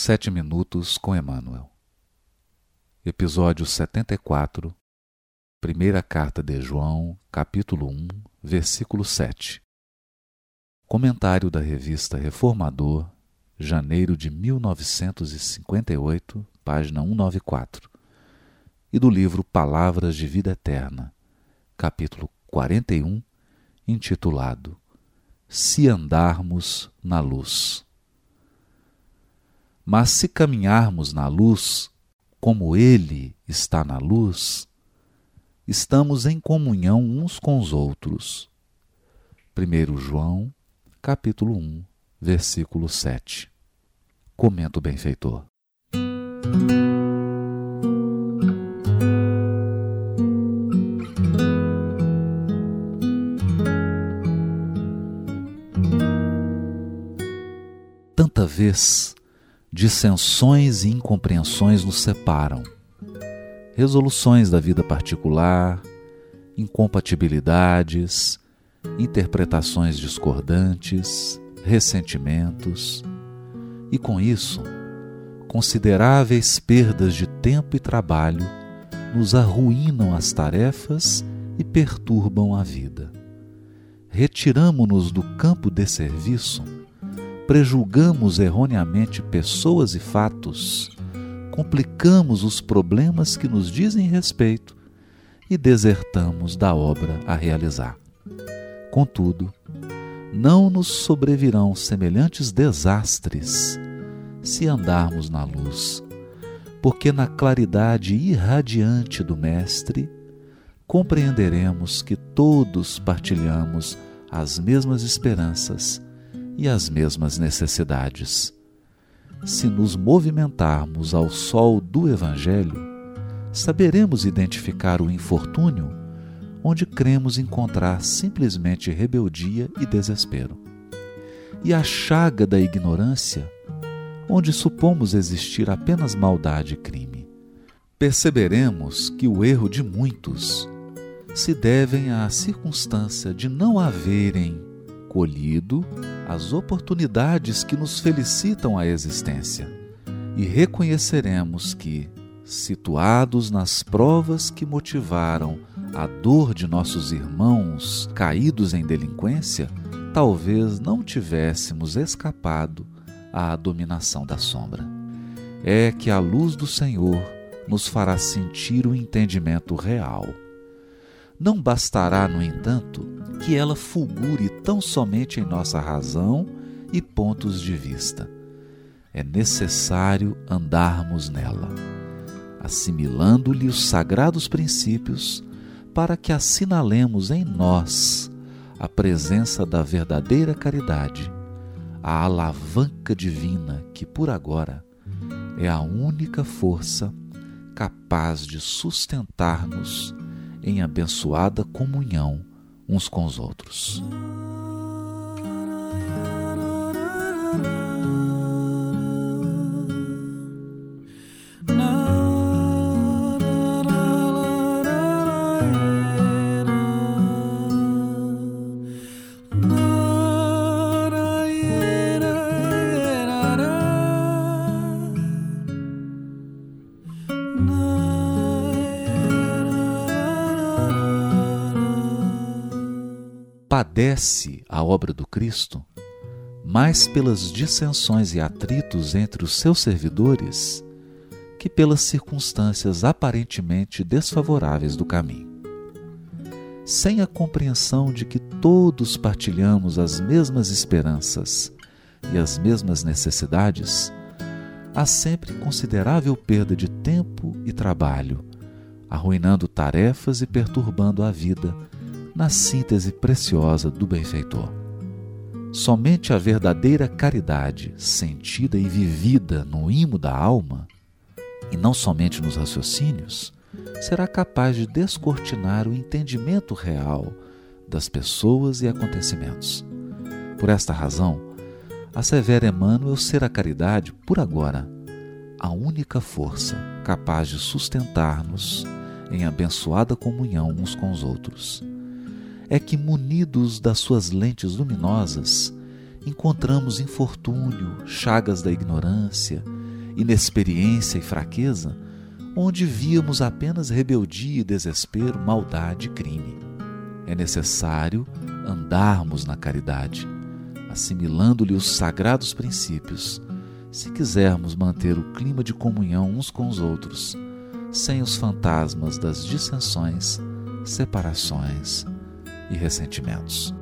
7 minutos com Emmanuel. Episódio 74, Primeira Carta de João, capítulo 1, versículo 7. Comentário da Revista Reformador, janeiro de 1958, página 194, e do livro Palavras de Vida Eterna, capítulo 41, intitulado Se Andarmos na Luz. Mas se caminharmos na luz, como Ele está na luz, estamos em comunhão uns com os outros. 1 João, capítulo 1, versículo 7. Comenta o benfeitor. Tanta vez dissensões e incompreensões nos separam. Resoluções da vida particular, incompatibilidades, interpretações discordantes, ressentimentos e, com isso, consideráveis perdas de tempo e trabalho nos arruinam as tarefas e perturbam a vida. Retiramo-nos do campo de serviço, prejulgamos erroneamente pessoas e fatos, complicamos os problemas que nos dizem respeito e desertamos da obra a realizar. Contudo, não nos sobrevirão semelhantes desastres se andarmos na luz, porque na claridade irradiante do Mestre compreenderemos que todos partilhamos as mesmas esperanças e as mesmas necessidades. Se nos movimentarmos ao sol do Evangelho, saberemos identificar o infortúnio onde cremos encontrar simplesmente rebeldia e desespero, e a chaga da ignorância onde supomos existir apenas maldade e crime. Perceberemos que o erro de muitos se deve à circunstância de não haverem colhido as oportunidades que nos felicitam a existência, e reconheceremos que, situados nas provas que motivaram a dor de nossos irmãos caídos em delinquência, talvez não tivéssemos escapado à dominação da sombra. É que a luz do Senhor nos fará sentir o entendimento real. Não bastará, no entanto, que ela fulgure tão somente em nossa razão e pontos de vista. É necessário andarmos nela, assimilando-lhe os sagrados princípios, para que assinalemos em nós a presença da verdadeira caridade, a alavanca divina que, por agora, é a única força capaz de sustentar-nos em abençoada comunhão uns com os outros. Padece a obra do Cristo mais pelas dissensões e atritos entre os seus servidores que pelas circunstâncias aparentemente desfavoráveis do caminho. Sem a compreensão de que todos partilhamos as mesmas esperanças e as mesmas necessidades, há sempre considerável perda de tempo e trabalho, arruinando tarefas e perturbando a vida, na síntese preciosa do benfeitor. Somente a verdadeira caridade, sentida e vivida no imo da alma, e não somente nos raciocínios, será capaz de descortinar o entendimento real das pessoas e acontecimentos. Por esta razão, assevera Emmanuel ser a caridade, por agora, a única força capaz de sustentar-nos em abençoada comunhão uns com os outros. É que, munidos das suas lentes luminosas, encontramos infortúnio, chagas da ignorância inexperiência e fraqueza, onde víamos apenas rebeldia e desespero, maldade e crime. É necessário andarmos na caridade, assimilando-lhe os sagrados princípios, se quisermos manter o clima de comunhão uns com os outros, sem os fantasmas das dissensões, separações e ressentimentos.